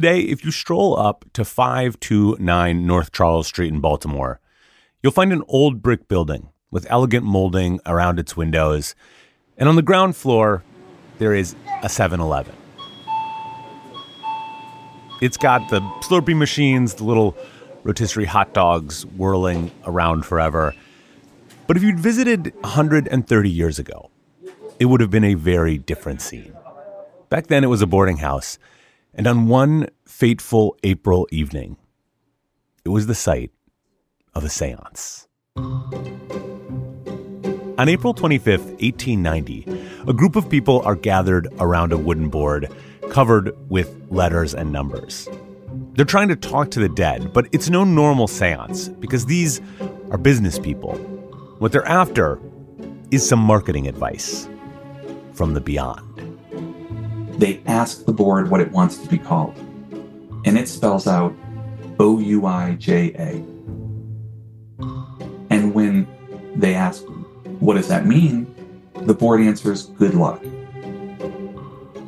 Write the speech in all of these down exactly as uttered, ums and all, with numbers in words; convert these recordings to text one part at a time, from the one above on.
Today, if you stroll up to five two nine North Charles Street in Baltimore, you'll find an old brick building with elegant molding around its windows. And on the ground floor, there is a seven eleven. It's got the Slurpee machines, the little rotisserie hot dogs whirling around forever. But if you'd visited one hundred thirty years ago, it would have been a very different scene. Back then, it was a boarding house. And on one fateful April evening, it was the site of a seance. On April twenty-fifth, eighteen ninety, a group of people are gathered around a wooden board covered with letters and numbers. They're trying to talk to the dead, but it's no normal seance because these are business people. What they're after is some marketing advice from the beyond. They ask the board what it wants to be called, and it spells out O U I J A. And when they ask, what does that mean? The board answers, good luck.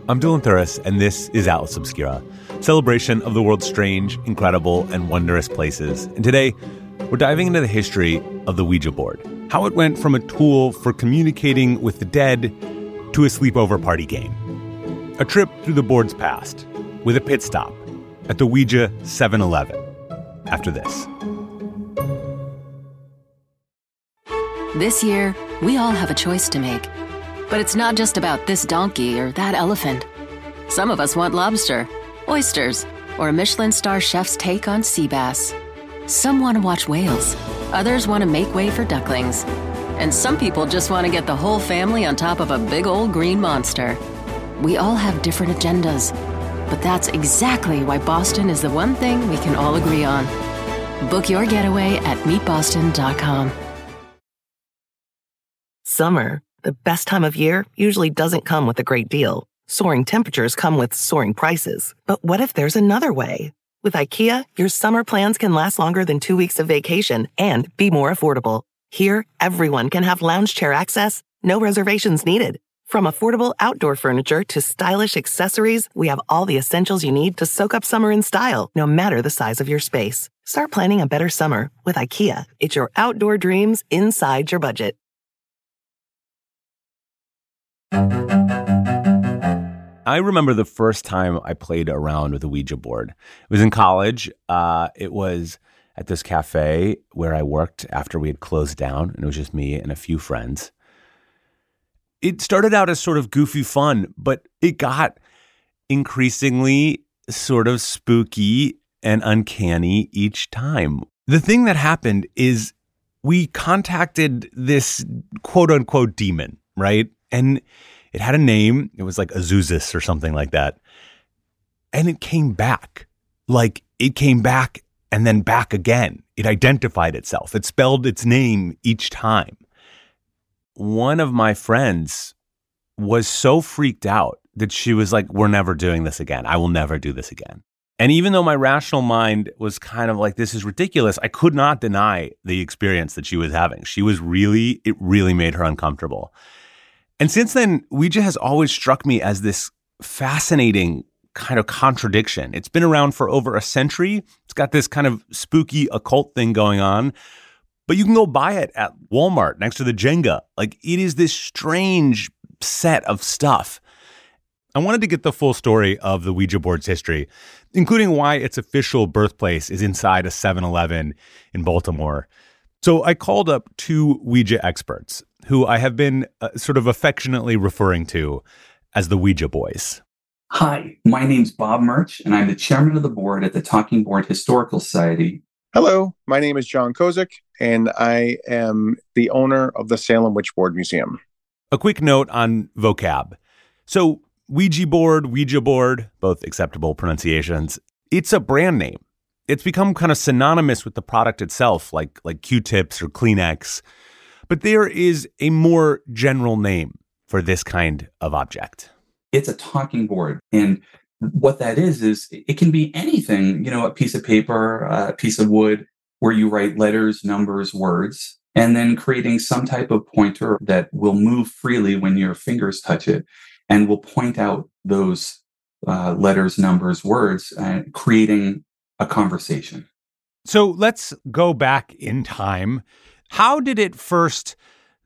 I'm Dylan Thuris, and this is Atlas Obscura, celebration of the world's strange, incredible, and wondrous places. And today, we're diving into the history of the Ouija board, how it went from a tool for communicating with the dead to a sleepover party game. A trip through the board's past with a pit stop at the Ouija seven eleven after this. This year, we all have a choice to make. But it's not just about this donkey or that elephant. Some of us want lobster, oysters, or a Michelin star chef's take on sea bass. Some want to watch whales. Others want to make way for ducklings. And some people just want to get the whole family on top of a big old green monster. We all have different agendas, but that's exactly why Boston is the one thing we can all agree on. Book your getaway at meet boston dot com. Summer, the best time of year, usually doesn't come with a great deal. Soaring temperatures come with soaring prices. But what if there's another way? With IKEA, your summer plans can last longer than two weeks of vacation and be more affordable. Here, everyone can have lounge chair access, no reservations needed. From affordable outdoor furniture to stylish accessories, we have all the essentials you need to soak up summer in style, no matter the size of your space. Start planning a better summer with IKEA. It's your outdoor dreams inside your budget. I remember the first time I played around with a Ouija board. It was in college. Uh, it was at this cafe where I worked after we had closed down, and it was just me and a few friends. It started out as sort of goofy fun, but it got increasingly sort of spooky and uncanny each time. The thing that happened is we contacted this quote-unquote demon, right? And it had a name. It was like Azusis or something like that. And it came back. Like, it came back and then back again. It identified itself. It spelled its name each time. One of my friends was so freaked out that she was like, we're never doing this again. I will never do this again. And even though my rational mind was kind of like, this is ridiculous, I could not deny the experience that she was having. She was really, it really made her uncomfortable. And since then, Ouija has always struck me as this fascinating kind of contradiction. It's been around for over a century. It's got this kind of spooky occult thing going on. But you can go buy it at Walmart next to the Jenga. Like, it is this strange set of stuff. I wanted to get the full story of the Ouija board's history, including why its official birthplace is inside a seven eleven in Baltimore. So I called up two Ouija experts who I have been uh, sort of affectionately referring to as the Ouija boys. Hi, my name's Bob Murch, and I'm the chairman of the board at the Talking Board Historical Society. Hello, my name is John Kozik, and I am the owner of the Salem Witchboard Museum. A quick note on vocab. So Ouija board, Ouija board, both acceptable pronunciations. It's a brand name. It's become kind of synonymous with the product itself, like, like Q-tips or Kleenex. But there is a more general name for this kind of object. It's a talking board, and what that is, is it can be anything, you know, a piece of paper, a piece of wood, where you write letters, numbers, words, and then creating some type of pointer that will move freely when your fingers touch it and will point out those uh, letters, numbers, words, uh, creating a conversation. So let's go back in time. How did it first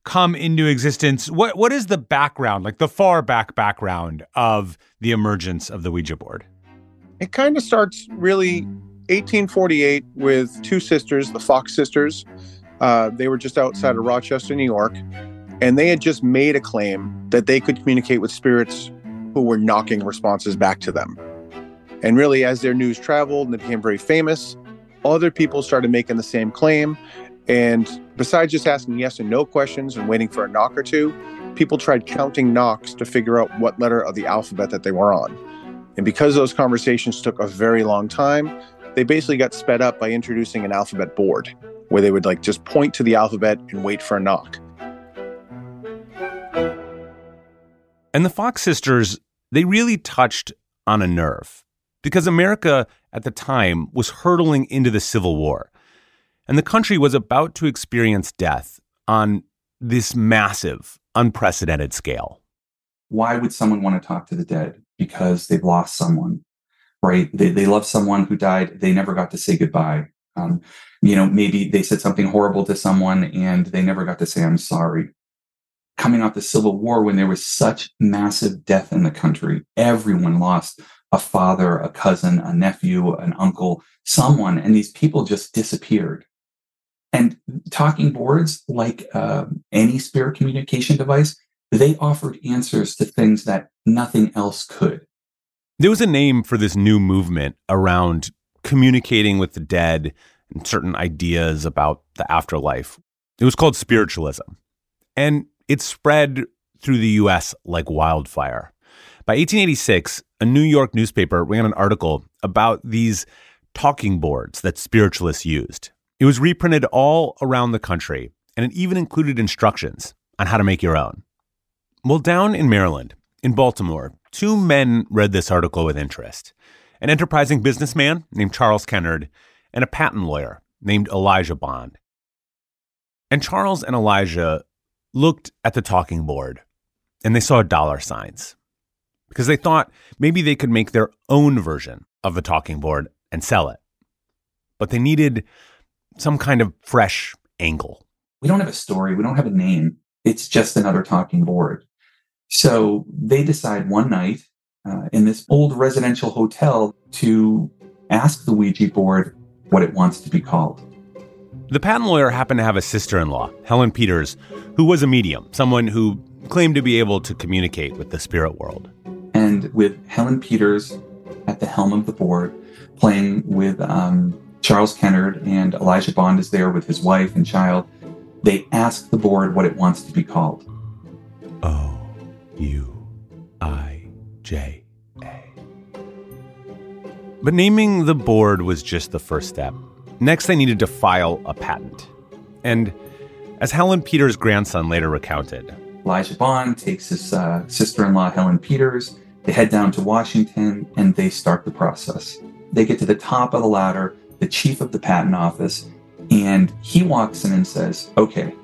come into existence? What What is the background, like the far back background of the emergence of the Ouija board? It kind of starts really eighteen forty-eight with two sisters, the Fox sisters. Uh, they were just outside of Rochester, New York, and they had just made a claim that they could communicate with spirits who were knocking responses back to them. And really, as their news traveled and they became very famous, other people started making the same claim. And besides just asking yes and no questions and waiting for a knock or two, people tried counting knocks to figure out what letter of the alphabet that they were on. And because those conversations took a very long time, they basically got sped up by introducing an alphabet board where they would like just point to the alphabet and wait for a knock. And the Fox sisters, they really touched on a nerve because America at the time was hurtling into the Civil War. And the country was about to experience death on this massive, unprecedented scale. Why would someone want to talk to the dead? Because they've lost someone, right? They they love someone who died. They never got to say goodbye. Um, you know, maybe they said something horrible to someone and they never got to say, I'm sorry. Coming off the Civil War, when there was such massive death in the country, everyone lost a father, a cousin, a nephew, an uncle, someone, and these people just disappeared. And talking boards, like uh, any spirit communication device, they offered answers to things that nothing else could. There was a name for this new movement around communicating with the dead and certain ideas about the afterlife. It was called spiritualism. And it spread through the U S like wildfire. By eighteen eighty-six, a New York newspaper ran an article about these talking boards that spiritualists used. It was reprinted all around the country, and it even included instructions on how to make your own. Well, down in Maryland, in Baltimore, two men read this article with interest. An enterprising businessman named Charles Kennard and a patent lawyer named Elijah Bond. And Charles and Elijah looked at the talking board, and they saw dollar signs because they thought maybe they could make their own version of the talking board and sell it. But they needed some kind of fresh angle. We don't have a story. We don't have a name. It's just another talking board. So they decide one night uh, in this old residential hotel to ask the Ouija board what it wants to be called. The patent lawyer happened to have a sister-in-law, Helen Peters, who was a medium, someone who claimed to be able to communicate with the spirit world. And with Helen Peters at the helm of the board, playing with um, Charles Kennard, and Elijah Bond is there with his wife and child. They ask the board what it wants to be called. O U I J A. But naming the board was just the first step. Next, they needed to file a patent. And as Helen Peters' grandson later recounted, Elijah Bond takes his uh, sister-in-law, Helen Peters. They head down to Washington, and they start the process. They get to the top of the ladder, the chief of the patent office, and he walks in and says, okay,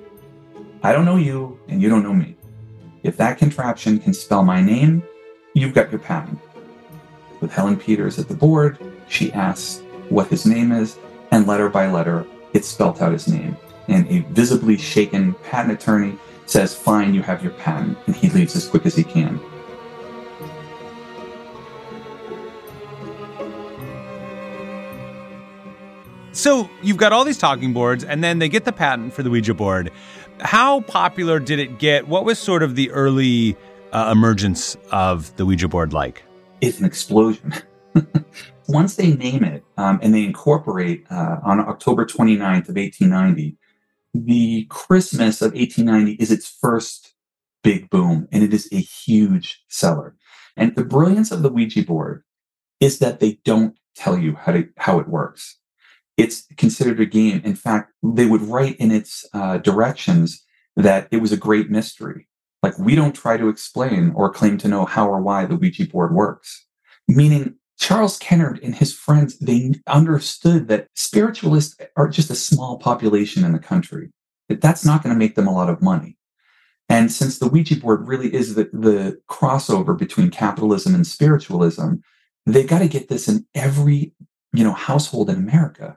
I don't know you, and you don't know me. If that contraption can spell my name, you've got your patent. With Helen Peters at the board, she asks what his name is, and letter by letter, it spelt out his name. And a visibly shaken patent attorney says, fine, you have your patent, and he leaves as quick as he can. So you've got all these talking boards, and then they get the patent for the Ouija board. How popular did it get? What was sort of the early uh, emergence of the Ouija board like? It's an explosion. Once they name it um, and they incorporate uh, on October twenty-ninth of eighteen ninety, the Christmas of eighteen ninety is its first big boom, and it is a huge seller. And the brilliance of the Ouija board is that they don't tell you how to, how it works. It's considered a game. In fact, they would write in its uh, directions that it was a great mystery. Like, we don't try to explain or claim to know how or why the Ouija board works. Meaning, Charles Kennard and his friends, they understood that spiritualists are just a small population in the country. That's not going to make them a lot of money. And since the Ouija board really is the, the crossover between capitalism and spiritualism, they got to get this in every, you know, household in America.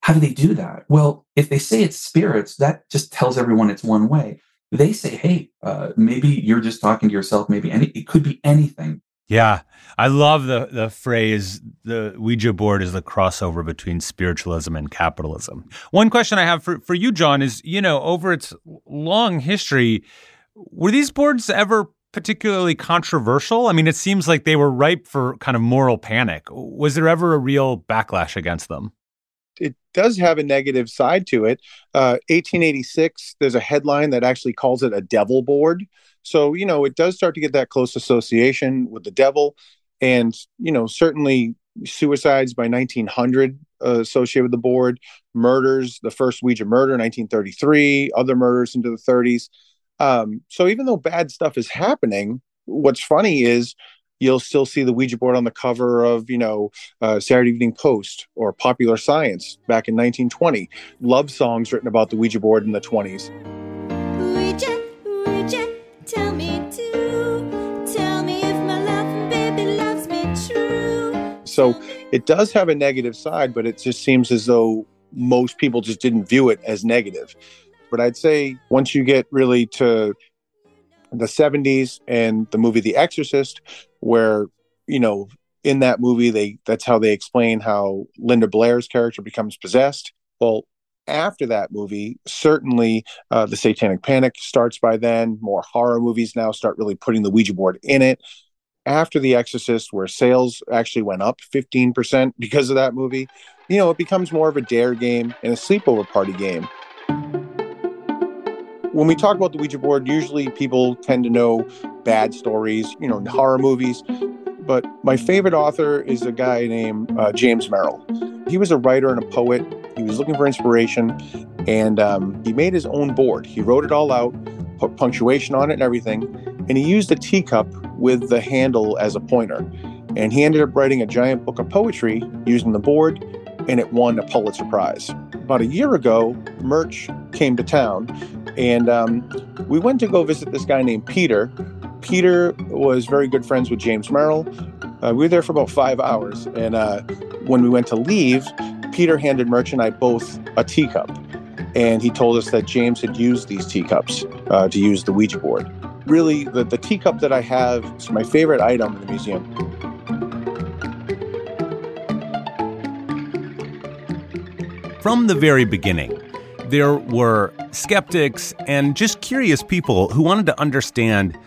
How do they do that? Well, if they say it's spirits, that just tells everyone it's one way. They say, hey, uh, maybe you're just talking to yourself. Maybe any, it could be anything. Yeah. I love the, the phrase, the Ouija board is the crossover between spiritualism and capitalism. One question I have for, for you, John, is, you know, over its long history, were these boards ever particularly controversial? I mean, it seems like they were ripe for kind of moral panic. Was there ever a real backlash against them? It does have a negative side to it. Uh, eighteen eighty-six, there's a headline that actually calls it a devil board. So, you know, it does start to get that close association with the devil. And, you know, certainly suicides by nineteen hundred uh, associated with the board, murders, the first Ouija murder in nineteen thirty-three, other murders into the thirties. Um, so even though bad stuff is happening, what's funny is you'll still see the Ouija board on the cover of, you know, uh, Saturday Evening Post or Popular Science back in nineteen twenty. Love songs written about the Ouija board in the twenties. Ouija, Ouija, tell me to, tell me if my love, baby, loves me true. So it does have a negative side, but it just seems as though most people just didn't view it as negative. But I'd say once you get really to the seventies and the movie The Exorcist, where, you know, in that movie, they that's how they explain how Linda Blair's character becomes possessed. Well, after that movie, certainly uh, the Satanic Panic starts by then. More horror movies now start really putting the Ouija board in it. After The Exorcist, where sales actually went up fifteen percent because of that movie, you know, it becomes more of a dare game and a sleepover party game. When we talk about the Ouija board, usually people tend to know bad stories, you know, horror movies. But my favorite author is a guy named uh, James Merrill. He was a writer and a poet. He was looking for inspiration, and um, he made his own board. He wrote it all out, put punctuation on it and everything, and he used a teacup with the handle as a pointer. And he ended up writing a giant book of poetry using the board, and it won a Pulitzer Prize. About a year ago, Murch came to town, and um, we went to go visit this guy named Peter. Peter was very good friends with James Merrill. Uh, we were there for about five hours, and uh, when we went to leave, Peter handed Murch and I both a teacup, and he told us that James had used these teacups uh, to use the Ouija board. Really, the, the teacup that I have is my favorite item in the museum. From the very beginning, there were skeptics and just curious people who wanted to understand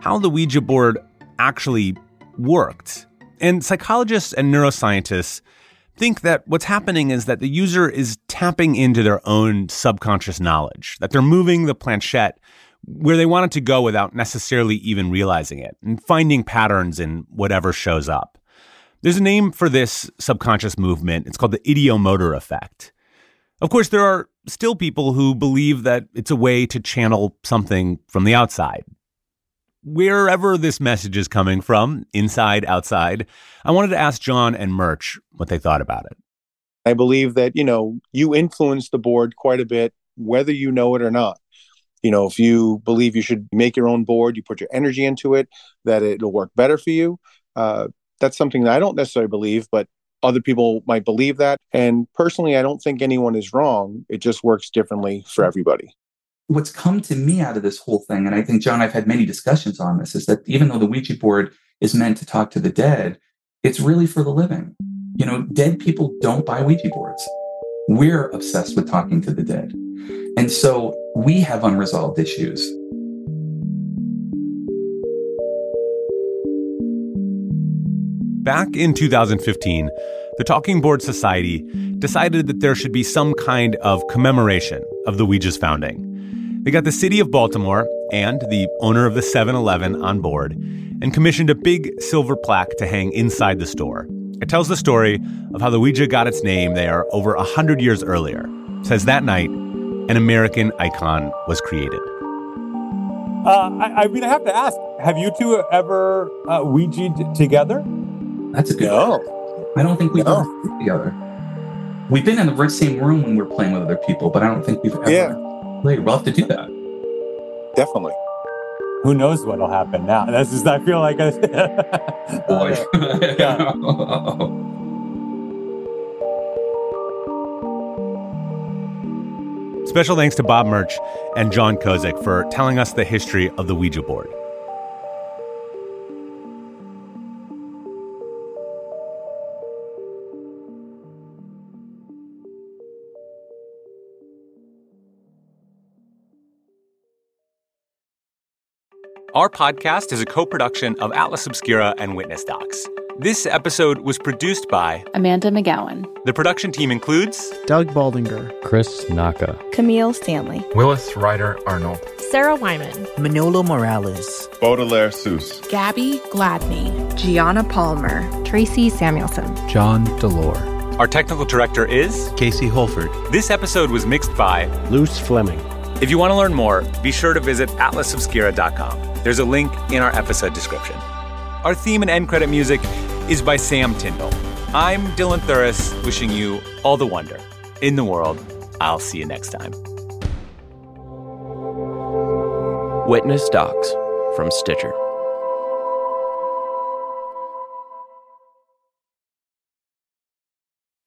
how the Ouija board actually worked. And psychologists and neuroscientists think that what's happening is that the user is tapping into their own subconscious knowledge, that they're moving the planchette where they want it to go without necessarily even realizing it, and finding patterns in whatever shows up. There's a name for this subconscious movement. It's called the idiomotor effect. Of course, there are still people who believe that it's a way to channel something from the outside. Wherever this message is coming from, inside, outside, I wanted to ask John and Murch what they thought about it. I believe that, you know, you influence the board quite a bit, whether you know it or not. You know, if you believe you should make your own board, you put your energy into it, that it'll work better for you. Uh, that's something that I don't necessarily believe, but other people might believe that. And personally, I don't think anyone is wrong. It just works differently for everybody. What's come to me out of this whole thing, and I think, John, I've had many discussions on this, is that even though the Ouija board is meant to talk to the dead, it's really for the living. You know, dead people don't buy Ouija boards. We're obsessed with talking to the dead. And so we have unresolved issues. Back in two thousand fifteen, the Talking Board Society decided that there should be some kind of commemoration of the Ouija's founding. They got the city of Baltimore and the owner of the seven eleven on board and commissioned a big silver plaque to hang inside the store. It tells the story of how the Ouija got its name there over one hundred years earlier. It says that night, an American icon was created. Uh, I, I mean, I have to ask, have you two ever uh, Ouija'd together? That's a good one. No. I don't think we've no. ever played together. We've been in the same room when we're playing with other people, but I don't think we've ever yeah. played. We'll have to do that. Definitely. who knows what'll happen now? That's just, I feel like... A, Boy. Yeah. Special thanks to Bob Murch and John Kozik for telling us the history of the Ouija board. Our podcast is a co-production of Atlas Obscura and Witness Docs. This episode was produced by Amanda McGowan. The production team includes Doug Baldinger, Chris Naka, Camille Stanley, Willis Ryder-Arnold, Sarah Wyman, Manolo Morales, Baudelaire Seuss, Gabby Gladney, Gianna Palmer, Tracy Samuelson, John Delore. Our technical director is Casey Holford. This episode was mixed by Luce Fleming. If you want to learn more, be sure to visit atlas obscura dot com. There's a link in our episode description. Our theme and end credit music is by Sam Tyndall. I'm Dylan Thuris, wishing you all the wonder in the world. I'll see you next time. Witness Docs from Stitcher.